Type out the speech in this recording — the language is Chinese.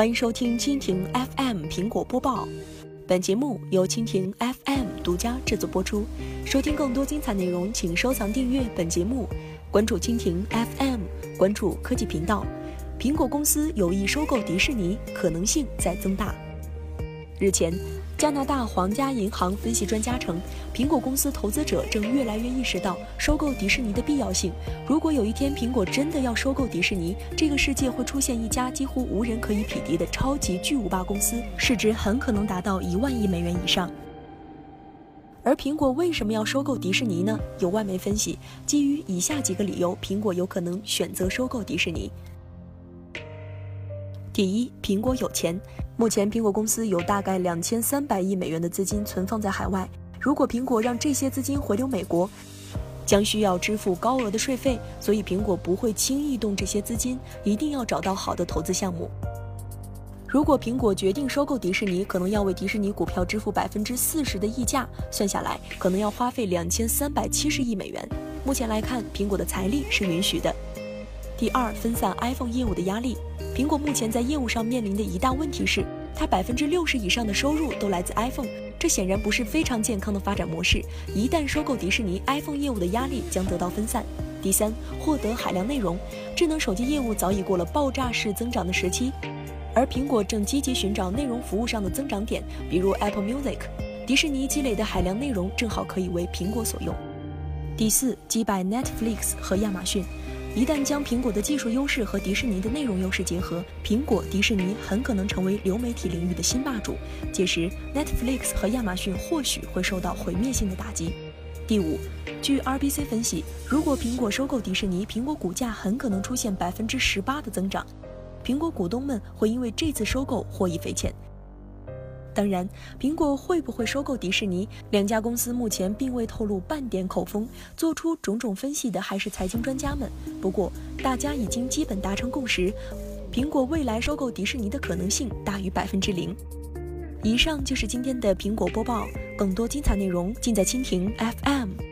欢迎收听蜻蜓 FM 苹果播报，本节目由蜻蜓 FM 独家制作播出。收听更多精彩内容，请收藏订阅本节目，关注蜻蜓 FM， 关注科技频道。苹果公司有意收购迪士尼，可能性在增大。日前，加拿大皇家银行分析专家称，苹果公司投资者正越来越意识到收购迪士尼的必要性。如果有一天苹果真的要收购迪士尼，这个世界会出现一家几乎无人可以匹敌的超级巨无霸公司，市值很可能达到1万亿美元以上。而苹果为什么要收购迪士尼呢？有外媒分析，基于以下几个理由，苹果有可能选择收购迪士尼。第一，苹果有钱。目前苹果公司有大概2300亿美元的资金存放在海外，如果苹果让这些资金回流美国，将需要支付高额的税费，所以苹果不会轻易动这些资金，一定要找到好的投资项目。如果苹果决定收购迪士尼，可能要为迪士尼股票支付40%的溢价，算下来可能要花费2370亿美元。目前来看，苹果的财力是允许的。第二，分散 iPhone 业务的压力。苹果目前在业务上面临的一大问题是，它60%以上的收入都来自 iPhone， 这显然不是非常健康的发展模式。一旦收购迪士尼 ，iPhone 业务的压力将得到分散。第三，获得海量内容。智能手机业务早已过了爆炸式增长的时期，而苹果正积极寻找内容服务上的增长点，比如 Apple Music。迪士尼积累的海量内容正好可以为苹果所用。第四，击败 Netflix 和亚马逊。一旦将苹果的技术优势和迪士尼的内容优势结合，苹果、迪士尼很可能成为流媒体领域的新霸主，届时 Netflix 和亚马逊或许会受到毁灭性的打击。第五，据 RBC 分析，如果苹果收购迪士尼，苹果股价很可能出现18%的增长，苹果股东们会因为这次收购获益匪浅。当然，苹果会不会收购迪士尼，两家公司目前并未透露半点口风，做出种种分析的还是财经专家们。不过，大家已经基本达成共识，苹果未来收购迪士尼的可能性大于0%。以上就是今天的苹果播报，更多精彩内容尽在蜻蜓 FM。